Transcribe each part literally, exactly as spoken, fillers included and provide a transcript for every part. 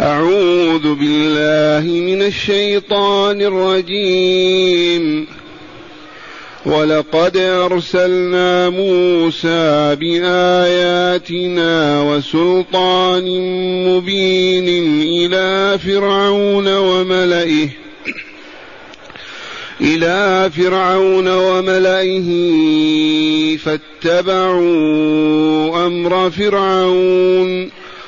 أعوذ بالله من الشيطان الرجيم. ولقد أرسلنا موسى بآياتنا وسلطان مبين إلى فرعون وملئه إلى فرعون وملئه فاتبعوا أمر فرعون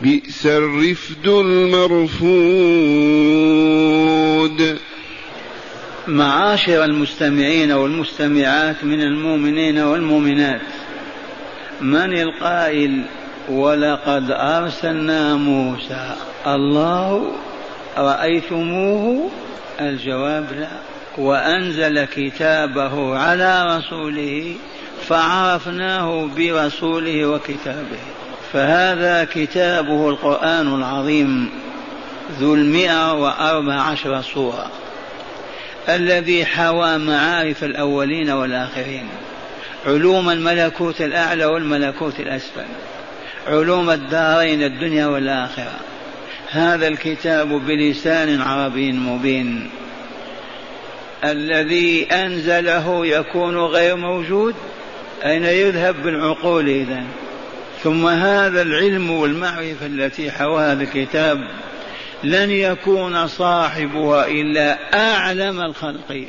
بئس الرفد المرفود. معاشر المستمعين والمستمعات من المؤمنين والمؤمنات، من القائل ولقد أرسلنا موسى؟ الله، رأيتموه؟ الجواب لا. وأنزل كتابه على رسوله فعرفناه برسوله وكتابه، فهذا كتابه القرآن العظيم ذو المئة وأربع عشر سورة الذي حوى معارف الأولين والآخرين، علوم الملكوت الأعلى والملكوت الأسفل، علوم الدارين الدنيا والآخرة. هذا الكتاب بلسان عربي مبين الذي أنزله يكون غير موجود، أين يذهب بالعقول إذن؟ ثم هذا العلم والمعرفة التي حوى هذا الكتاب لن يكون صاحبها إلا أعلم الخلق،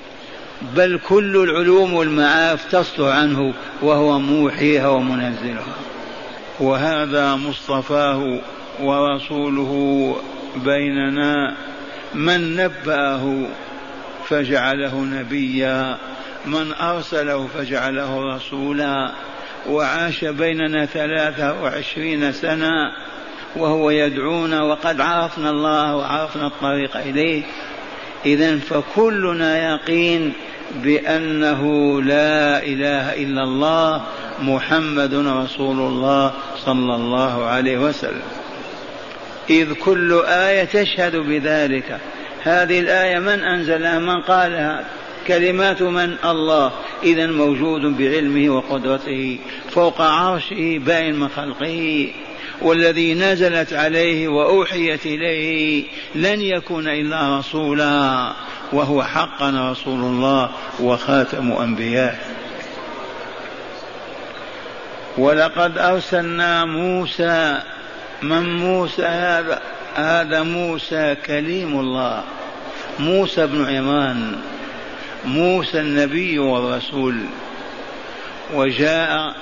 بل كل العلوم والمعارف تصدر عنه وهو موحيها ومنزلها. وهذا مصطفاه ورسوله بيننا، من نبأه فجعله نبيا، من أرسله فجعله رسولا، وعاش بيننا ثلاثة وعشرين سنة وهو يدعونا، وقد عرفنا الله وعرفنا الطريق إليه. إذن فكلنا يقين بأنه لا إله إلا الله محمد رسول الله صلى الله عليه وسلم، إذ كل آية تشهد بذلك. هذه الآية من أنزلها؟ من قالها؟ كلمات من؟ الله. إذن موجود بعلمه وقدرته فوق عرشه باين من خلقه، والذي نزلت عليه وأوحيت إليه لن يكون إلا رسولا، وهو حقا رسول الله وخاتم أنبيائه. ولقد أرسلنا موسى. من موسى هذا؟ هذا موسى كليم الله، موسى بن عمران، موسى النبي والرسول. وجاء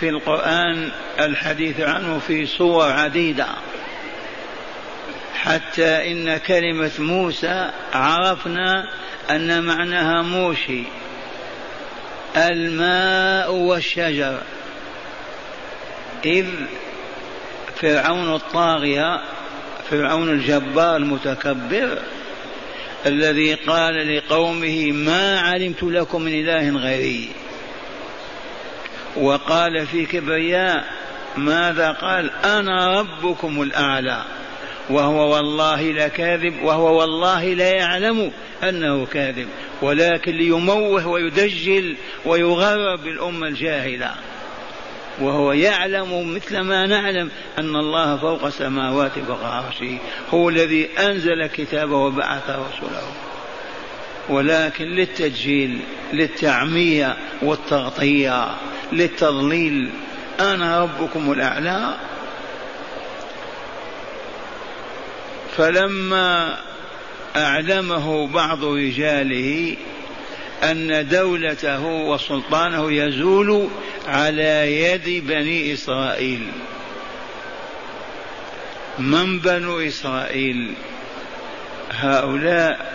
في القرآن الحديث عنه في صور عديدة، حتى إن كلمة موسى عرفنا أن معناها موشي، الماء والشجر، إذ فرعون الطاغية، فرعون الجبار المتكبر الذي قال لقومه ما علمت لكم من إله غيري، وقال في كبرياء ماذا قال؟ أنا ربكم الأعلى، وهو والله لكاذب، وهو والله لا يعلم أنه كاذب، ولكن ليموه ويدجل ويغرب بالأمة الجاهلة، وهو يعلم مثل ما نعلم أن الله فوق السماوات وفوق عرشه، هو الذي أنزل كتابه وبعث رسله، ولكن للتدجيل، للتعمية والتغطية، للتضليل. أنا ربكم الأعلى. فلما أعلمه بعض رجاله أن دولته وسلطانه يزول على يد بني إسرائيل، من بنو إسرائيل؟ هؤلاء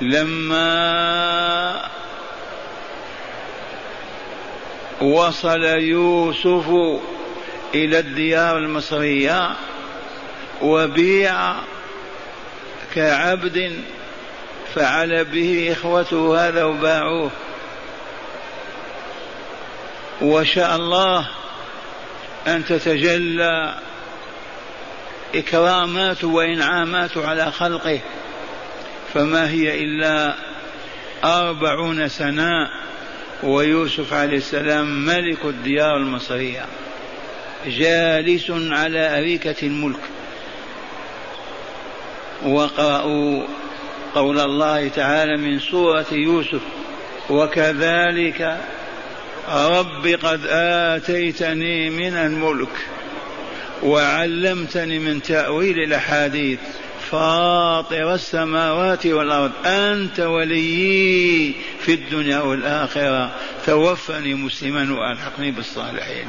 لما وصل يوسف إلى الديار المصرية وبيع كعبد فعل به إخوته هذا وباعوه. وشاء الله أن تتجلى إكراماته وإنعاماته على خلقه، فما هي إلا أربعون سنة ويوسف عليه السلام ملك الديار المصرية جالس على أريكة الملك. وقرأوا قول الله تعالى من سورة يوسف: وكذلك رب قد آتيتني من الملك وعلمتني من تأويل الأحاديث فاطر السماوات والأرض أنت وليي في الدنيا والآخرة توفني مسلما وألحقني بالصالحين.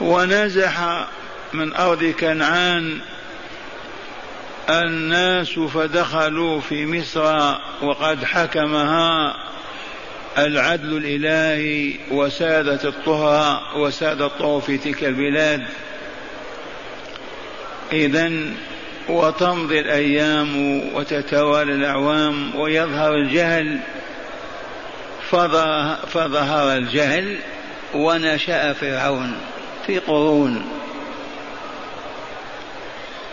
ونزح من أرض كنعان الناس فدخلوا في مصر وقد حكمها العدل الإلهي وسادت الطهر وساد الطهر في تلك البلاد. إذن وتمضي الأيام وتتوالى الأعوام ويظهر الجهل، فظهر الجهل ونشأ فرعون في قرون.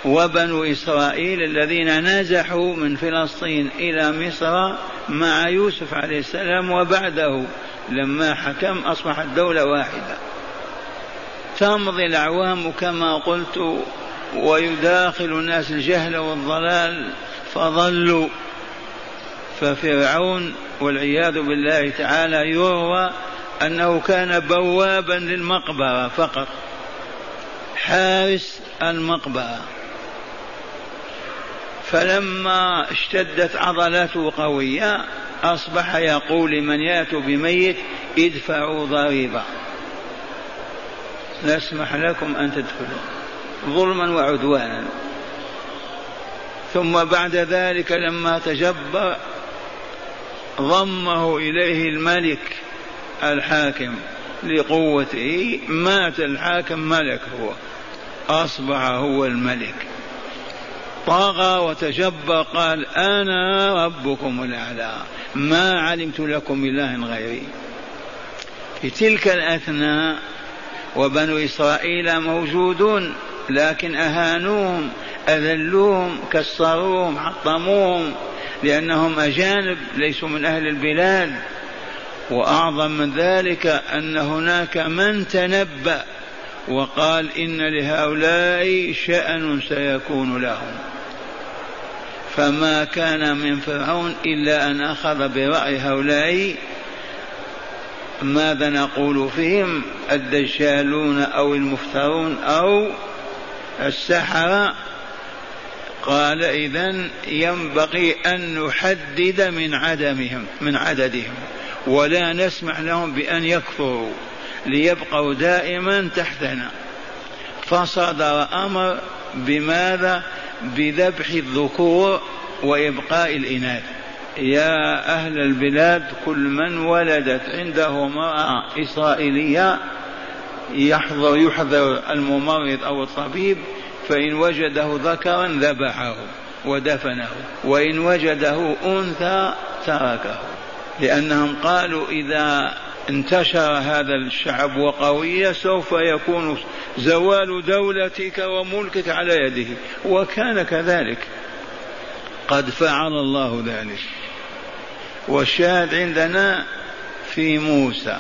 وبنو إسرائيل الذين نزحوا من فلسطين إلى مصر مع يوسف عليه السلام وبعده لما حكم أصبحت دولة واحدة. تمضي الأعوام كما قلت ويداخل الناس الجهل والضلال فضلوا. ففرعون والعياذ بالله تعالى يروى أنه كان بوابا للمقبرة فقط، حارس المقبرة. فلما اشتدت عضلاته قوية أصبح يقول لمن يأتي بميت: ادفعوا ضريبة، نسمح لكم أن تدخلوا، ظلما وعدوانا. ثم بعد ذلك لما تجبر ضمه إليه الملك الحاكم لقوته، مات الحاكم ملك، هو أصبح هو الملك، طغى وتجبر، قال: أنا ربكم الأعلى، ما علمت لكم من إله غيري. في تلك الأثناء وبنو إسرائيل موجودون، لكن أهانوهم، أذلوهم، كسروهم، حطموهم، لأنهم أجانب ليسوا من أهل البلاد. وأعظم من ذلك أن هناك من تنبأ وقال إن لهؤلاء شأن سيكون لهم، فما كان من فرعون إلا أن أخذ برأي هؤلاء، ماذا نقول فيهم؟ الدجالون أو المفترون أو السحرة. قال إذن ينبغي أن نحدد من عدمهم من عددهم ولا نسمح لهم بأن يكفروا ليبقوا دائما تحتنا. فصدر أمر بماذا؟ بذبح الذكور وإبقاء الإناث. يا أهل البلاد، كل من ولدت عنده امرأة إسرائيلية يحضر يحضر الممرض أو الطبيب، فإن وجده ذكرا ذبحه ودفنه، وإن وجده أنثى تركه، لأنهم قالوا إذا انتشر هذا الشعب وقوية سوف يكون زوال دولتك وملكك على يده، وكان كذلك، قد فعل الله ذلك. والشاهد عندنا في موسى.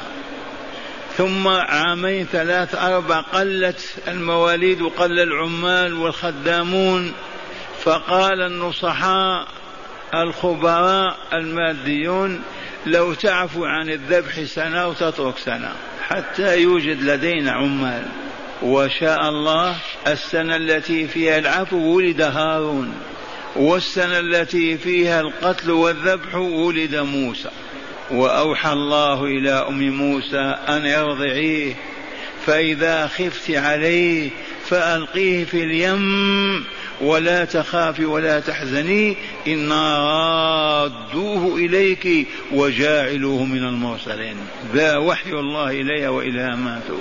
ثم عامين ثلاث أربع قلت المواليد وقل العمال والخدامون، فقال النصحاء الخبراء الماديون: لو تعفو عن الذبح سنة وتترك سنة حتى يوجد لدينا عمال. وشاء الله السنة التي فيها العفو ولد هارون، والسنة التي فيها القتل والذبح ولد موسى. وأوحى الله إلى أم موسى أن ارضعيه، فإذا خفت عليه فألقيه في اليم ولا تخافي ولا تحزني إنا رادوه إليك وجاعلوه من المرسلين. ذا وحي الله إليها وإلهاماته.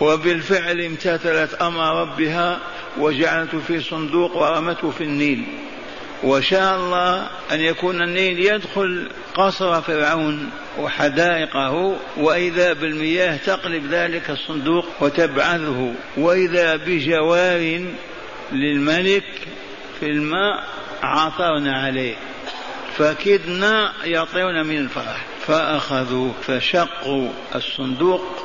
وبالفعل امتثلت أمر ربها وجعلته في صندوق ورمته في النيل. وشاء الله أن يكون النيل يدخل قصر فرعون وحدائقه، وإذا بالمياه تقلب ذلك الصندوق وتبعثه، وإذا بجوار للملك في الماء عثرنا عليه فكدنا يطيرون من الفرح، فأخذوا فشقوا الصندوق.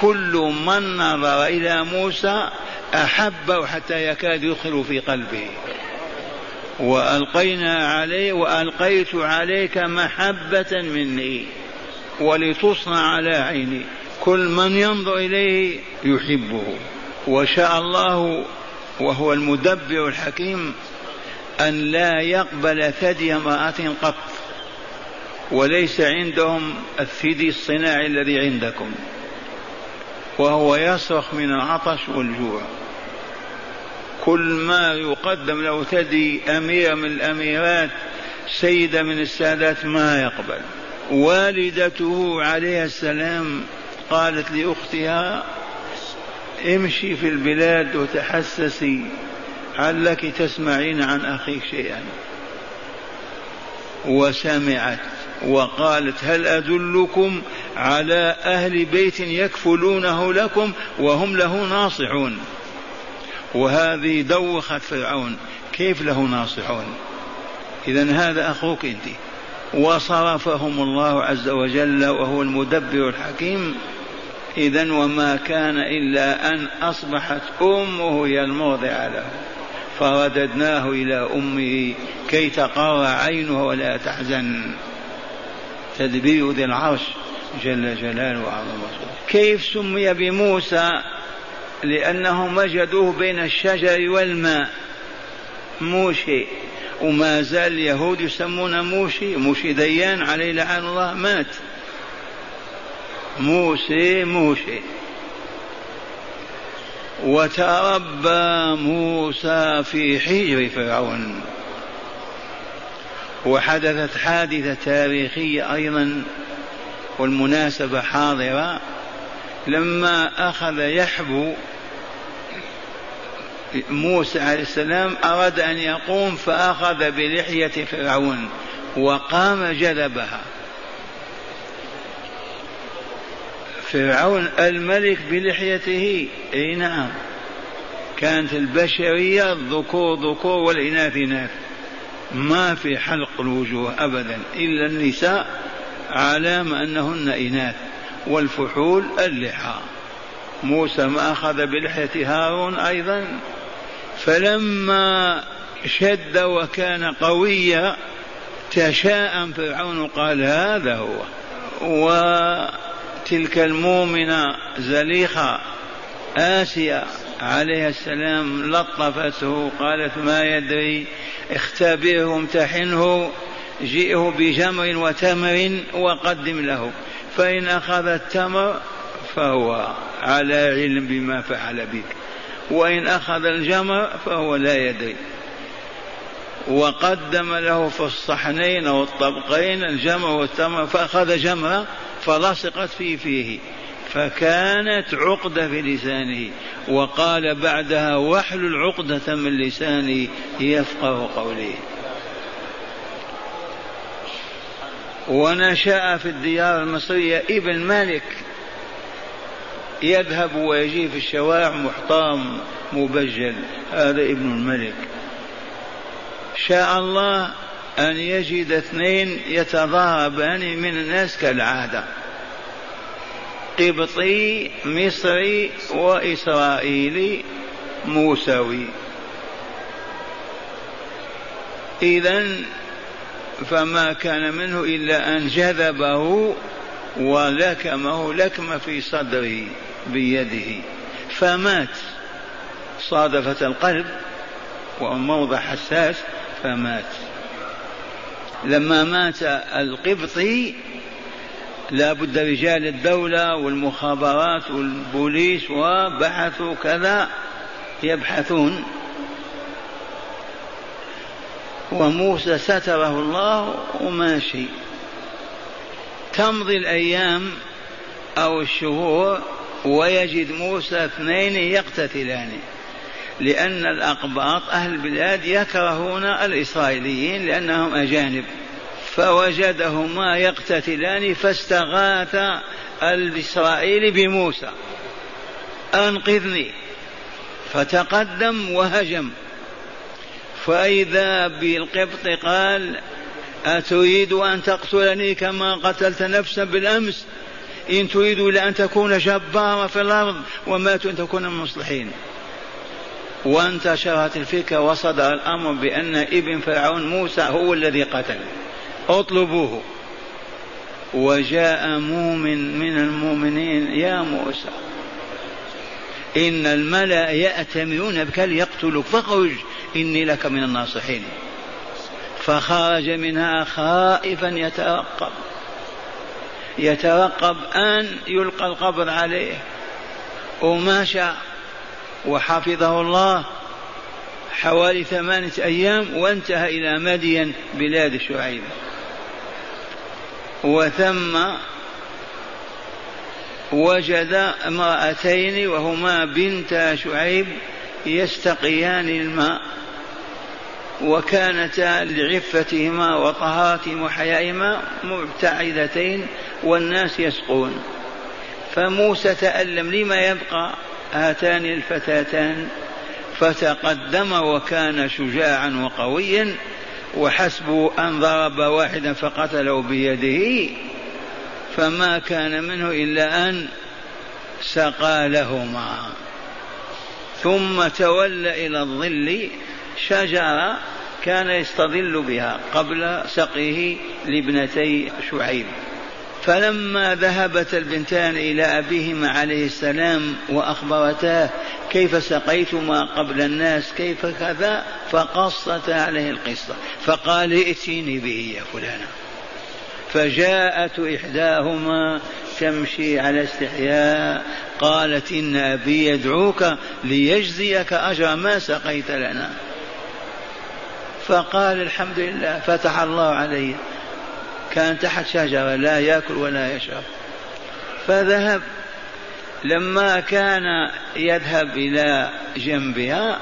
كل من نظر إلى موسى أحبه حتى يكاد يدخل في قلبه. وألقينا عليه وألقيت عليك محبة مني ولتصنع على عيني. كل من ينظر إليه يحبه. وشاء الله وهو المدبر الحكيم أن لا يقبل ثدي امرأة قط، وليس عندهم الثدي الصناعي الذي عندكم، وهو يصرخ من العطش والجوع. كل ما يقدم له ثدي أمير من الأميرات، سيدة من السادات، ما يقبل. والدته عليه السلام قالت لأختها امشي في البلاد وتحسسي علك تسمعين عن أخيك شيئا، وسمعت وقالت هل أدلكم على أهل بيت يكفلونه لكم وهم له ناصحون. وهذه دوخت فرعون كيف له ناصحون، إذن هذا أخوك أنت. وصرفهم الله عز وجل وهو المدبر الحكيم. إذن وما كان إلا أن أصبحت أمه هي المرضعة له، فرددناه إلى أمه كي تقر عينه ولا تحزن. تدبير ذي العرش جل جلاله وعظمه. كيف سمي بموسى؟ لأنهم وجدوه بين الشجر والماء موشي، وما زال اليهود يسمون موشي موشي ديان عليه لعن الله، مات موسى موشي. وتربى موسى في حجر فرعون. وحدثت حادثة تاريخية أيضا والمناسبة حاضرة، لما أخذ يحبو موسى عليه السلام أراد أن يقوم فأخذ بلحية فرعون وقام جذبها. فرعون الملك بلحيته، اي نعم، كانت البشرية الذكور ذكور والإناث إناث، ما في حلق الوجوه أبدا إلا النساء علام أنهن إناث، والفحول اللحى. موسى ما أخذ بلحية هارون أيضا، فلما شد وكان قويا تشاءم فرعون قال هذا هو. وتلك المؤمنة زليخة آسيا عليها السلام لطفته قالت ما يدري اختبره امتحنه، جئه بجمر وتمر وقدم له، فإن أخذ التمر فهو على علم بما فعل بك، وإن أخذ الجمر فهو لا يدري. وقدم له في الصحنين والطبقين الجمر والتمر، فأخذ جمرة فلصقت في فيه فكانت عقدة في لسانه، وقال بعدها واحلل عقدة من لساني يفقه قولي. ونشأ في الديار المصرية ابن مالك، يذهب ويجي في الشوارع محطام مبجل، هذا ابن الملك. شاء الله أن يجد اثنين يتضاربان من الناس كالعادة، قبطي مصري وإسرائيلي موسوي. إذن فما كان منه إلا أن جذبه ولكمه لكم في صدره بيده فمات، صادفت القلب وموضع حساس فمات. لما مات القبطي لا بد رجال الدولة والمخابرات والبوليس وبحثوا كذا يبحثون، وموسى ستره الله وماشي. تمضي الأيام أو الشهور ويجد موسى اثنين يقتتلان، لأن الأقباط أهل البلاد يكرهون الإسرائيليين لأنهم أجانب، فوجدهما يقتتلان فاستغاث الإسرائيلي بموسى أنقذني، فتقدم وهجم، فإذا بالقبط قال أتريد أن تقتلني كما قتلت نفسا بالأمس؟ إن تريد لأن تكون جبارا في الأرض وما تريد أن تكون من المصلحين. وانتشرت الفكرة وصدر الأمر بأن ابن فرعون موسى هو الذي قتل، اطلبوه. وجاء مؤمن من المؤمنين يا موسى إن الملأ يأتمرون بك ليقتلوك فاخرج إني لك من الناصحين. فخرج منها خائفا يترقب يترقب أن يلقى القبر عليه، ومشى وحفظه الله حوالي ثمانية أيام وانتهى إلى مدين بلاد شعيب. وثم وجد امرأتين وهما بنتا شعيب يستقيان الماء، وكانتا لعفتهما وطهارتهما وحيائهما مبتعدتين والناس يسقون. فموسى تألم لما يبقى هاتان الفتاتان، فتقدم وكان شجاعا وقويا، وحسبه أن ضرب واحدا فقتله بيده، فما كان منه إلا أن سقى لهما ثم تولى إلى الظل، شجرة كان يستظل بها قبل سقيه لابنتي شعيب. فلما ذهبت البنتان إلى أبيهما عليه السلام وأخبرتاه كيف سقيتما قبل الناس كيف كذا، فقصت عليه القصة فقال ائتيني به يا فلانة. فجاءت إحداهما تمشي على استحياء قالت إن أبي يدعوك ليجزيك أجر ما سقيت لنا، فقال الحمد لله فتح الله علي. كان تحت شجرة لا يأكل ولا يشرب، فذهب. لما كان يذهب إلى جنبها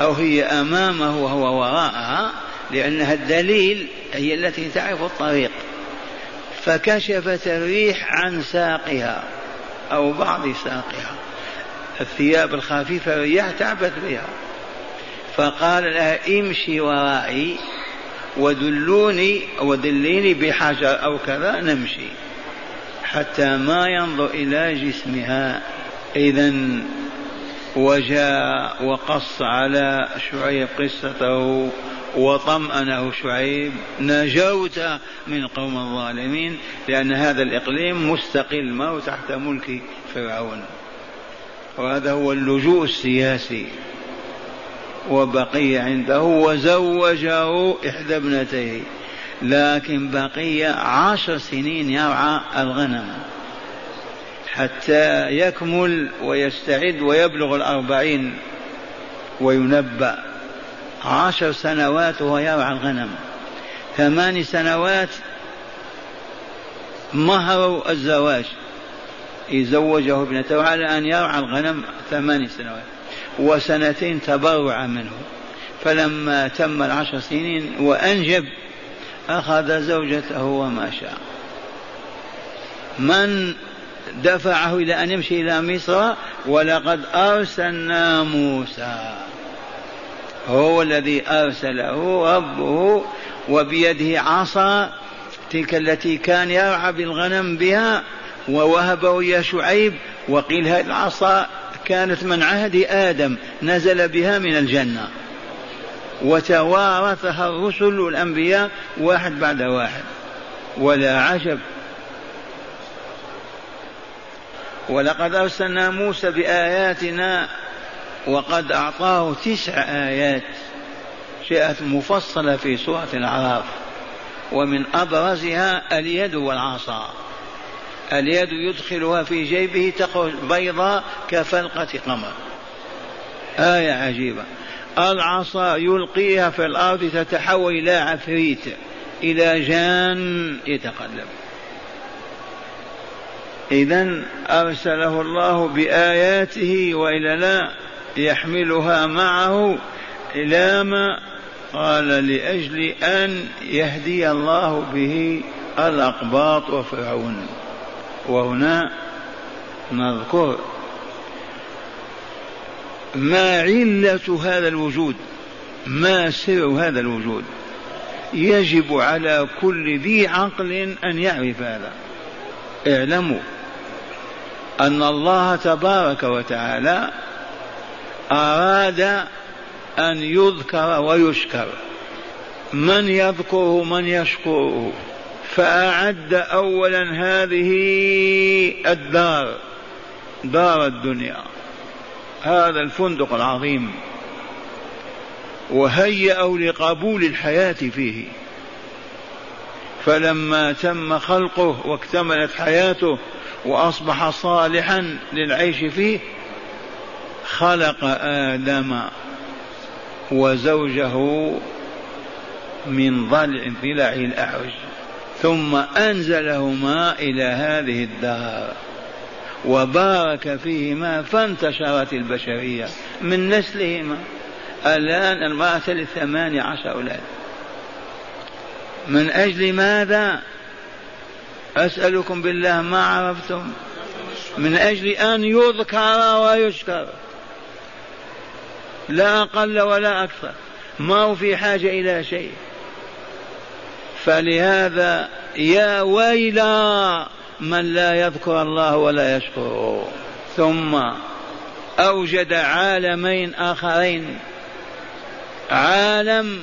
أو هي أمامه وهو وراءها لأنها الدليل هي التي تعرف الطريق، فكشفت الريح عن ساقها أو بعض ساقها، الثياب الخفيفة الرياح تعبت بها، فقال لها امشي ورائي ودلوني ودليني بحجر أو كذا نمشي حتى ما ينظر إلى جسمها. إذن وجاء وقص على شعيب قصته وطمأنه شعيب، نجوت من قوم الظالمين، لأن هذا الإقليم مستقل ما هو تحت ملك فرعون، وهذا هو اللجوء السياسي. وبقي عنده وزوجه إحدى ابنتيه، لكن بقي عشر سنين يرعى الغنم حتى يكمل ويستعد ويبلغ الأربعين وينبأ. عشر سنوات وهو يرعى الغنم، ثمان سنوات مهر الزواج، يزوجه ابنته على أن يرعى الغنم ثمان سنوات، وسنتين تبرع منه. فلما تم العشر سنين وأنجب أخذ زوجته وما شاء. من دفعه إلى أن يمشي إلى مصر؟ ولقد أرسلنا موسى، هو الذي أرسله ربه وبيده عصا تلك التي كان يرعى بالغنم بها، ووهبه يا شعيب. وقيل هذه العصا كانت من عهد آدم نزل بها من الجنة، وتوارثها الرسل والأنبياء واحد بعد واحد، ولا عجب. ولقد أرسلنا موسى بآياتنا وقد أعطاه تسع آيات جاءت مفصلة في سورة الأعراف، ومن أبرزها اليد والعصا. اليد يدخلها في جيبه تخرج بيضاء كفلقة قمر، آية عجيبة. العصا يلقيها في الأرض تتحول إلى عفريت إلى جان يتقلب. إذن أرسله الله بآياته وإلى لا يحملها معه إلى ما قال لأجل أن يهدي الله به الأقباط وفرعون. وهنا نذكر ما علة هذا الوجود، ما سر هذا الوجود، يجب على كل ذي عقل أن يعرف هذا. اعلموا أن الله تبارك وتعالى أراد أن يذكر ويشكر، من يذكره من يشكره، فأعد أولا هذه الدار، دار الدنيا، هذا الفندق العظيم، وهيأوا لقبول الحياة فيه. فلما تم خلقه واكتملت حياته وأصبح صالحا للعيش فيه، خلق آدم وزوجه من ضلع ضلع الأعوج، ثم أنزلهما إلى هذه الدار وبارك فيهما، فانتشرت البشرية من نسلهما. الآن المرأة للثماني عشر أولاد، من أجل ماذا؟ أسألكم بالله ما عرفتم؟ من أجل أن يذكر ويشكر، لا أقل ولا أكثر، ما هو في حاجة إلى شيء. فلهذا يا ويلا من لا يذكر الله ولا يشكره. ثم أوجد عالمين آخرين، عالم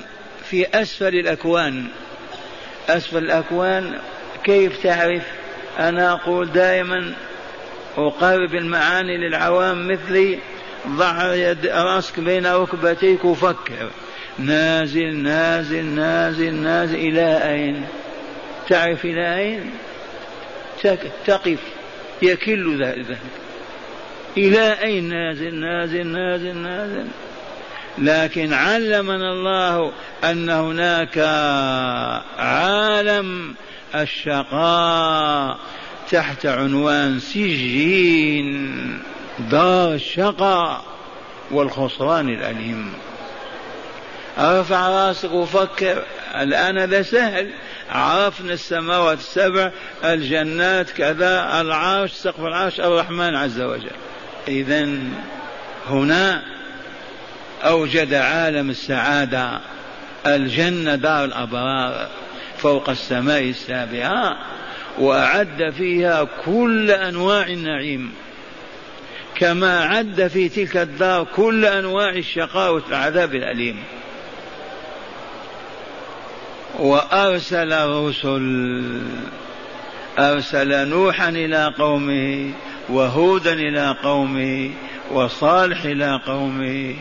في أسفل الأكوان. أسفل الأكوان كيف تعرف؟ أنا أقول دائما أقرب المعاني للعوام، مثلي ضع يد رأسك بين ركبتيك وفكر، نازل نازل نازل نازل إلى أين؟ تعرف إلى أين؟ تقف، يكل ذلك إلى أين نازل نازل نازل نازل. لكن علمنا الله أن هناك عالم الشقاء تحت عنوان سجين، دار الشقاء والخسران الأليم. ارفع راسك وفكر الآن، هذا سهل، عرفنا السماوات السبع، الجنات كذا، العرش، سقف العرش، الرحمن عز وجل. إذن هنا أوجد عالم السعادة، الجنة دار الأبرار فوق السماء السابعة، وأعد فيها كل أنواع النعيم، كما عد في تلك الدار كل أنواع الشقاء والعذاب الأليم. وأرسل الرسل، أرسل نوحا إلى قومه، وهودا إلى قومه، وصالح إلى قومه،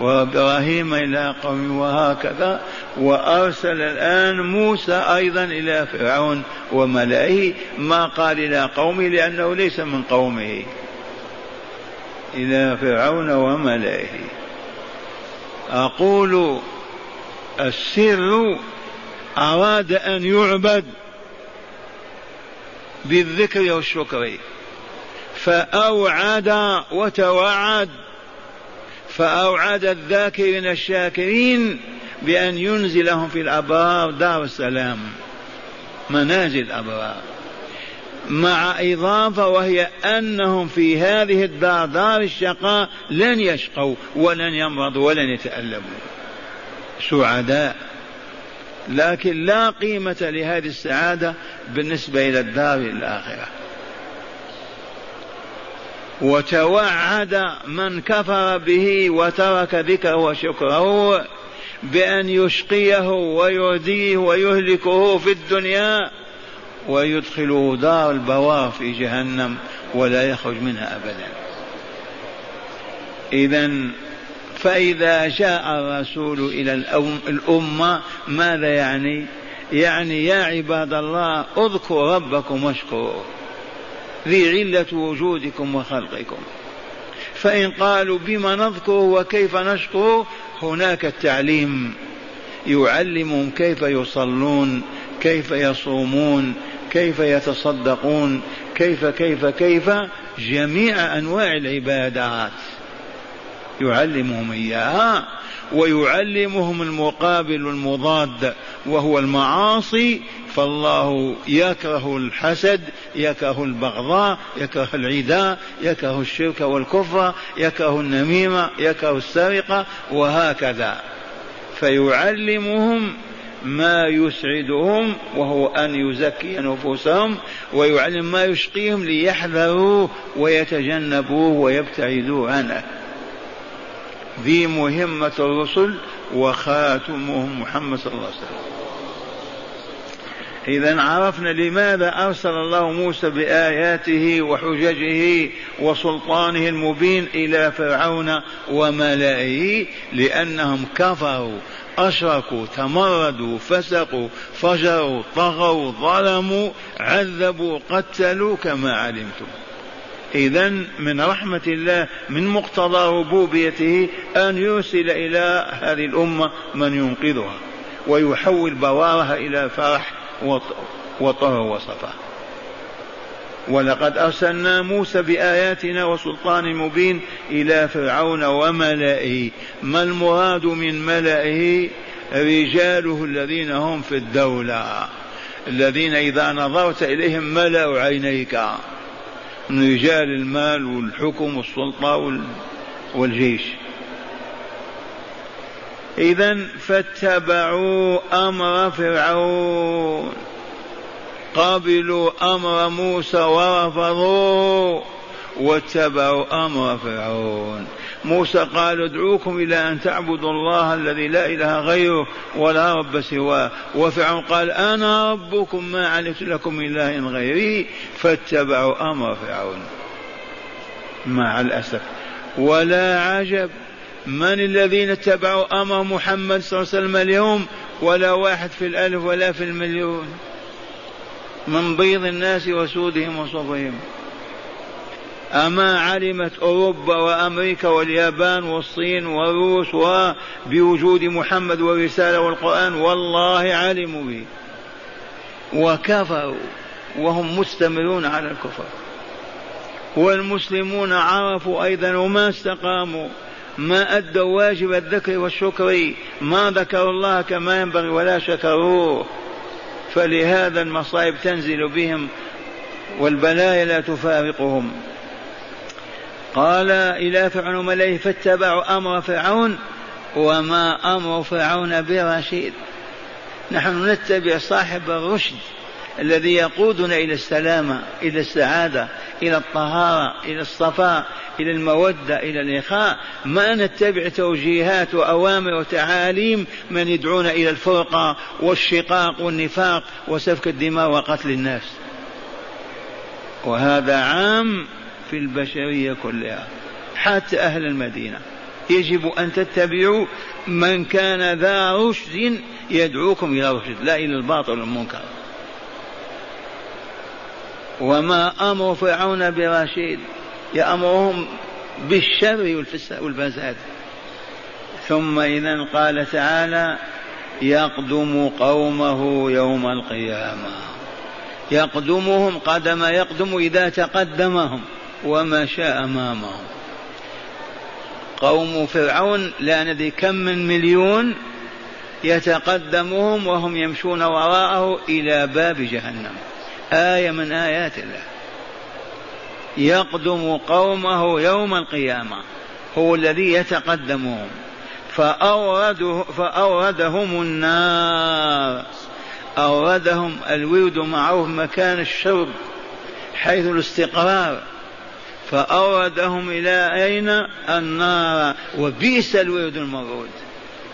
وإبراهيم إلى قومه، وهكذا. وأرسل الآن موسى أيضا إلى فرعون وملئه، ما قال إلى قومه لأنه ليس من قومه، إلى فرعون وملئه. أقول السر أراد أن يعبد بالذكر والشكر، فأوعد وتوعد، فأوعد الذاكرين الشاكرين بأن ينزلهم في الأبرار دار السلام، منازل الأبرار، مع إضافة وهي أنهم في هذه الدار دار الشقاء لن يشقوا ولن يمرضوا ولن يتألموا، سعداء. لكن لا قيمة لهذه السعادة بالنسبة إلى الدار الآخرة. وتوعد من كفر به وترك ذكره وشكره بأن يشقيه ويرديه ويهلكه في الدنيا ويدخله دار البوار في جهنم ولا يخرج منها أبدا. إذن فإذا جاء الرسول إلى الأمة ماذا يعني؟ يعني يا عباد الله اذكروا ربكم واشكروه، ذي علة وجودكم وخلقكم. فإن قالوا بما نذكره وكيف نشكره، هناك التعليم، يعلمهم كيف يصلون، كيف يصومون، كيف يتصدقون، كيف كيف كيف جميع أنواع العبادات يعلمهم إياها، ويعلمهم المقابل المضاد وهو المعاصي. فالله يكره الحسد، يكره البغضاء، يكره العداء، يكره الشرك والكفر، يكره النميمة، يكره السرقة، وهكذا. فيعلمهم ما يسعدهم وهو أن يزكي نفوسهم، ويعلم ما يشقيهم ليحذروه ويتجنبوه ويبتعدوا عنه. ذي مهمة الرسل وخاتمهم محمد صلى الله عليه وسلم. إذن عرفنا لماذا أرسل الله موسى بآياته وحججه وسلطانه المبين إلى فرعون وملئه، لأنهم كفروا، أشركوا، تمردوا، فسقوا، فجروا، طغوا، ظلموا، عذبوا، قتلوا كما علمتم. إذن من رحمة الله، من مقتضى ربوبيته، أن يرسل إلى هذه الأمة من ينقذها ويحول بوارها إلى فرح وطهر وصفاء. ولقد أرسلنا موسى بآياتنا وسلطان مبين إلى فرعون وملئه. ما المراد من ملئه؟ رجاله الذين هم في الدولة، الذين إذا نظرت إليهم ملأوا عينيك، من رجال المال والحكم والسلطة والجيش. إذن فاتبعوا أمر فرعون، قبلوا أمر موسى ورفضوا واتبعوا أمر فرعون. موسى قال ادعوكم إلى أن تعبدوا الله الذي لا إله غيره ولا رب سواه، وفرعون قال أنا ربكم ما علمت لكم من إله غيري، فاتبعوا أمر فرعون مع الأسف. ولا عجب، من الذين اتبعوا أمر محمد صلى الله عليه وسلم اليوم؟ ولا واحد في الألف ولا في المليون، من بيض الناس وسودهم وصفهم. أما علمت أوروبا وأمريكا واليابان والصين والروس بوجود محمد والرسالة والقرآن؟ والله علموا به وكفروا، وهم مستمرون على الكفر. والمسلمون عرفوا أيضا وما استقاموا، ما أدوا واجب الذكر والشكر، ما ذكروا الله كما ينبغي ولا شكروه، فلهذا المصائب تنزل بهم والبلايا لا تفارقهم. قال إلى فرعون وملئه فاتبعوا أمر فرعون، وما أمر فرعون برشيد. نحن نتبع صاحب الرشد الذي يقودنا إلى السلامة، إلى السعادة، إلى الطهارة، إلى الصفاء، إلى المودة، إلى الإخاء. ما نتبع توجيهات وأوامر وتعاليم من يدعون إلى الفرقة والشقاق والنفاق وسفك الدماء وقتل الناس، وهذا عام في البشرية كلها حتى أهل المدينة. يجب أن تتبعوا من كان ذا رشد يدعوكم إلى رشد، لا إلى الباطل والمنكر. وما أمر فرعون برشيد، يأمرهم بالشر والفساد. ثم إذن قال تعالى يقدم قومه يوم القيامة، يقدمهم قدم يقدم إذا تقدمهم ومشى أمامهم. قوم فرعون لا ندري كم من مليون يتقدمهم وهم يمشون وراءه إلى باب جهنم، آية من آيات الله. يقدم قومه يوم القيامة، هو الذي يتقدمهم، فأورده فأوردهم النار. أوردهم الورد معروف مكان الشرب، حيث الاستقرار، فأوردهم إلى أين؟ النار. وبئس الورد المورود.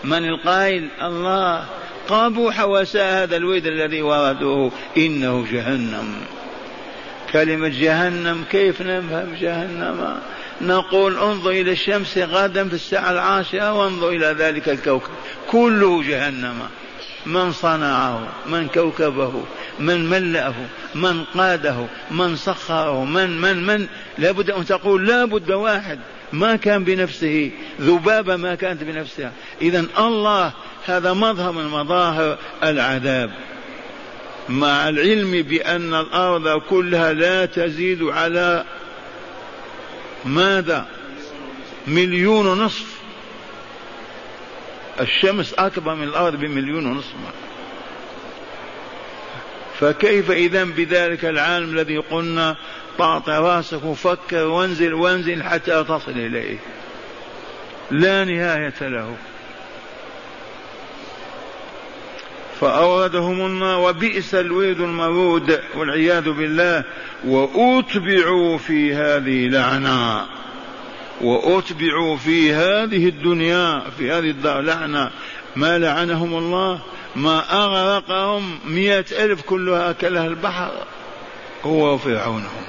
من القائل؟ الله. قابوا حواسا هذا الورد الذي وردوه، إنه جهنم. كلمة جهنم كيف نفهم جهنم؟ نقول انظر إلى الشمس غدا في الساعة العاشرة وانظر إلى ذلك الكوكب كله جهنم. من صنعه؟ من كوكبه؟ من ملأه؟ من قاده؟ من سخره؟ من من من لابد أن تقول لابد واحد ما كان بنفسه، ذبابة ما كانت بنفسها. إذن الله هذا مظهر من مظاهر العذاب، مع العلم بأن الأرض كلها لا تزيد على ماذا؟ مليون ونصف. الشمس أكبر من الأرض بمليون ونصف. فكيف إذن بذلك العالم الذي قلنا طاط راسك وفكر وانزل وانزل حتى تصل إليه؟ لا نهاية له. فأوردهم النار وبئس الورد المرود والعياذ بالله. وأتبعوا في هذه لعنة، وأتبعوا في هذه الدنيا في هذه الدار لعنة. ما لعنهم الله؟ ما أغرقهم مئة ألف كلها أكلها البحر هو وفرعونهم.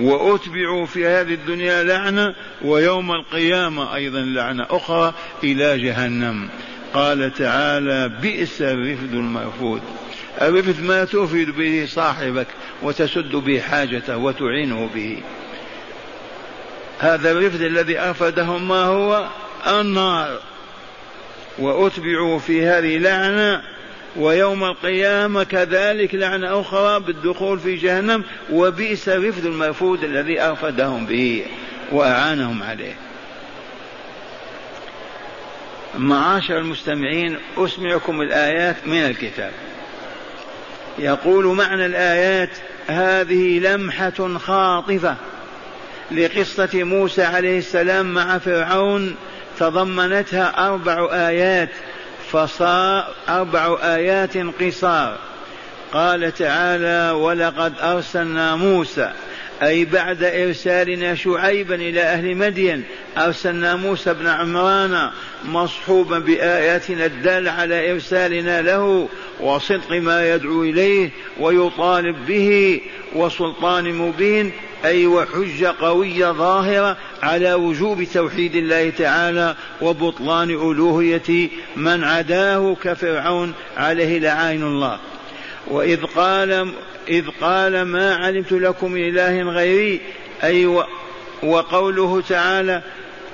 وأتبعوا في هذه الدنيا لعنة، ويوم القيامة أيضا لعنة أخرى إلى جهنم. قال تعالى بئس الرفد المرفود. الرفد ما تفيد به صاحبك وتسد به حاجته وتعينه به. هذا الرفد الذي أفدهم ما هو؟ النار. وأتبعوا في هذه لعنة، ويوم القيامة كذلك لعنة أخرى بالدخول في جهنم. وبئس الرفد المرفود الذي أفدهم به وأعانهم عليه. معاشر المستمعين أسمعكم الآيات من الكتاب. يقول معنى الآيات: هذه لمحة خاطفة لقصة موسى عليه السلام مع فرعون تضمنتها أربع آيات، فصار أربع آيات قصار. قال تعالى ولقد أرسلنا موسى، أي بعد إرسالنا شعيبا إلى أهل مدين أرسلنا موسى بن عمران مصحوبا بآياتنا الدالة على إرسالنا له وصدق ما يدعو إليه ويطالب به وسلطان مبين، أي وحجة قوية ظاهرة على وجوب توحيد الله تعالى وبطلان ألوهية من عداه كفرعون عليه لعائن الله. وإذ قال إذ قال ما علمت لكم من إله غيري، أي وقوله تعالى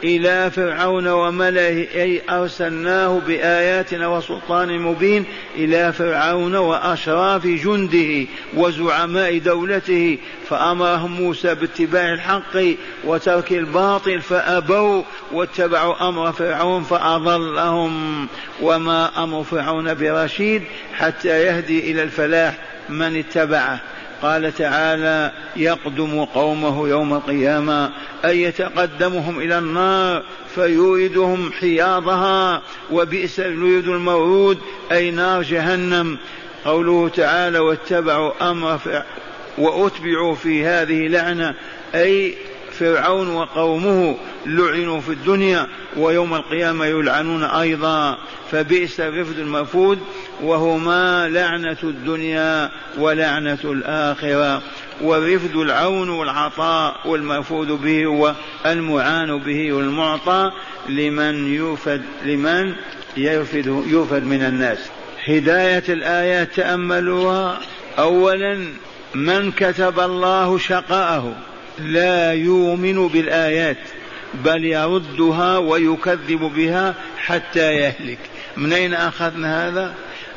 إلى فرعون وملئه، أي أرسلناه بآياتنا وسلطان مبين إلى فرعون وأشراف جنده وزعماء دولته، فأمرهم موسى باتباع الحق وترك الباطل فأبوا واتبعوا أمر فرعون فأضلهم، وما أمر فرعون برشيد حتى يهدي إلى الفلاح من اتبعه. قال تعالى يقدم قومه يوم القيامة، أي يتقدمهم إلى النار فيوردهم حياضها، وبئس الورد المورود أي نار جهنم. قوله تعالى واتبعوا أمر فرعون، وأتبعوا في هذه لعنة، أي فرعون وقومه لعنوا في الدنيا ويوم القيامة يلعنون أيضا، فبئس الرفد المرفود. وهما لعنة الدنيا ولعنة الآخرة. والرفد العون والعطاء، والمرفود به والمعان به والمعطى لمن يفد لمن يفد يفد من الناس. هداية الآيات تأملوها. أولا من كتب الله شقاءه لا يؤمن بالآيات بل يردها ويكذب بها حتى يهلك. من أين أخذنا هذا؟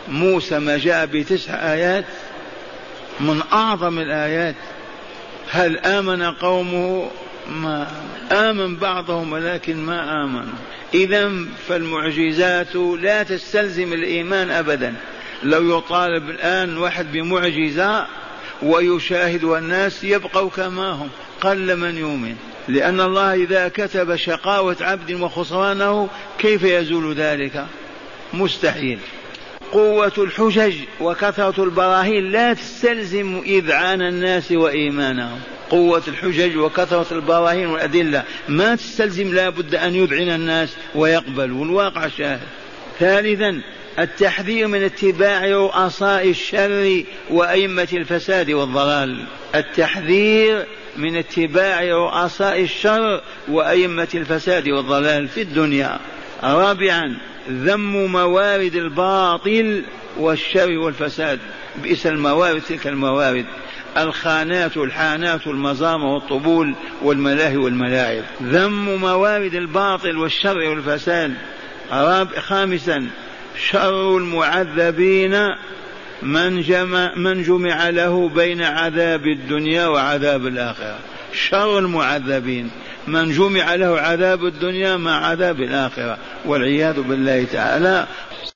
موسى ما جاء بتسع آيات من أعظم الآيات، هل آمن قومه؟ ما آمن بعضهم ولكن ما آمنوا. إذا فالمعجزات لا تستلزم الإيمان أبدا. لو يطالب الآن واحد بمعجزة ويشاهدها الناس يبقوا كما هم، قل من يؤمن، لأن الله إذا كتب شقاوة عبد وخسرانه كيف يزول ذلك؟ مستحيل. قوة الحجج وكثرة البراهين لا تستلزم إذعان الناس وإيمانهم. قوة الحجج وكثرة البراهين والأدلة ما تستلزم لا بد أن يذعن الناس ويقبل، والواقع شاهد. ثالثا التحذير من اتباع رؤساء الشر وأئمة الفساد والضلال. التحذير من اتباع رؤساء الشر وأئمة الفساد والضلال في الدنيا. رابعا ذم موارد الباطل والشر والفساد، بئس الموارد تلك الموارد، الخانات والحانات والمزامع والطبول والملاهي والملاعب، ذم موارد الباطل والشر والفساد. خامسا شر المعذبين من جمع, من جمع له بين عذاب الدنيا وعذاب الآخرة. شر المعذبين من جمع له عذاب الدنيا مع عذاب الآخرة والعياذ بالله تعالى.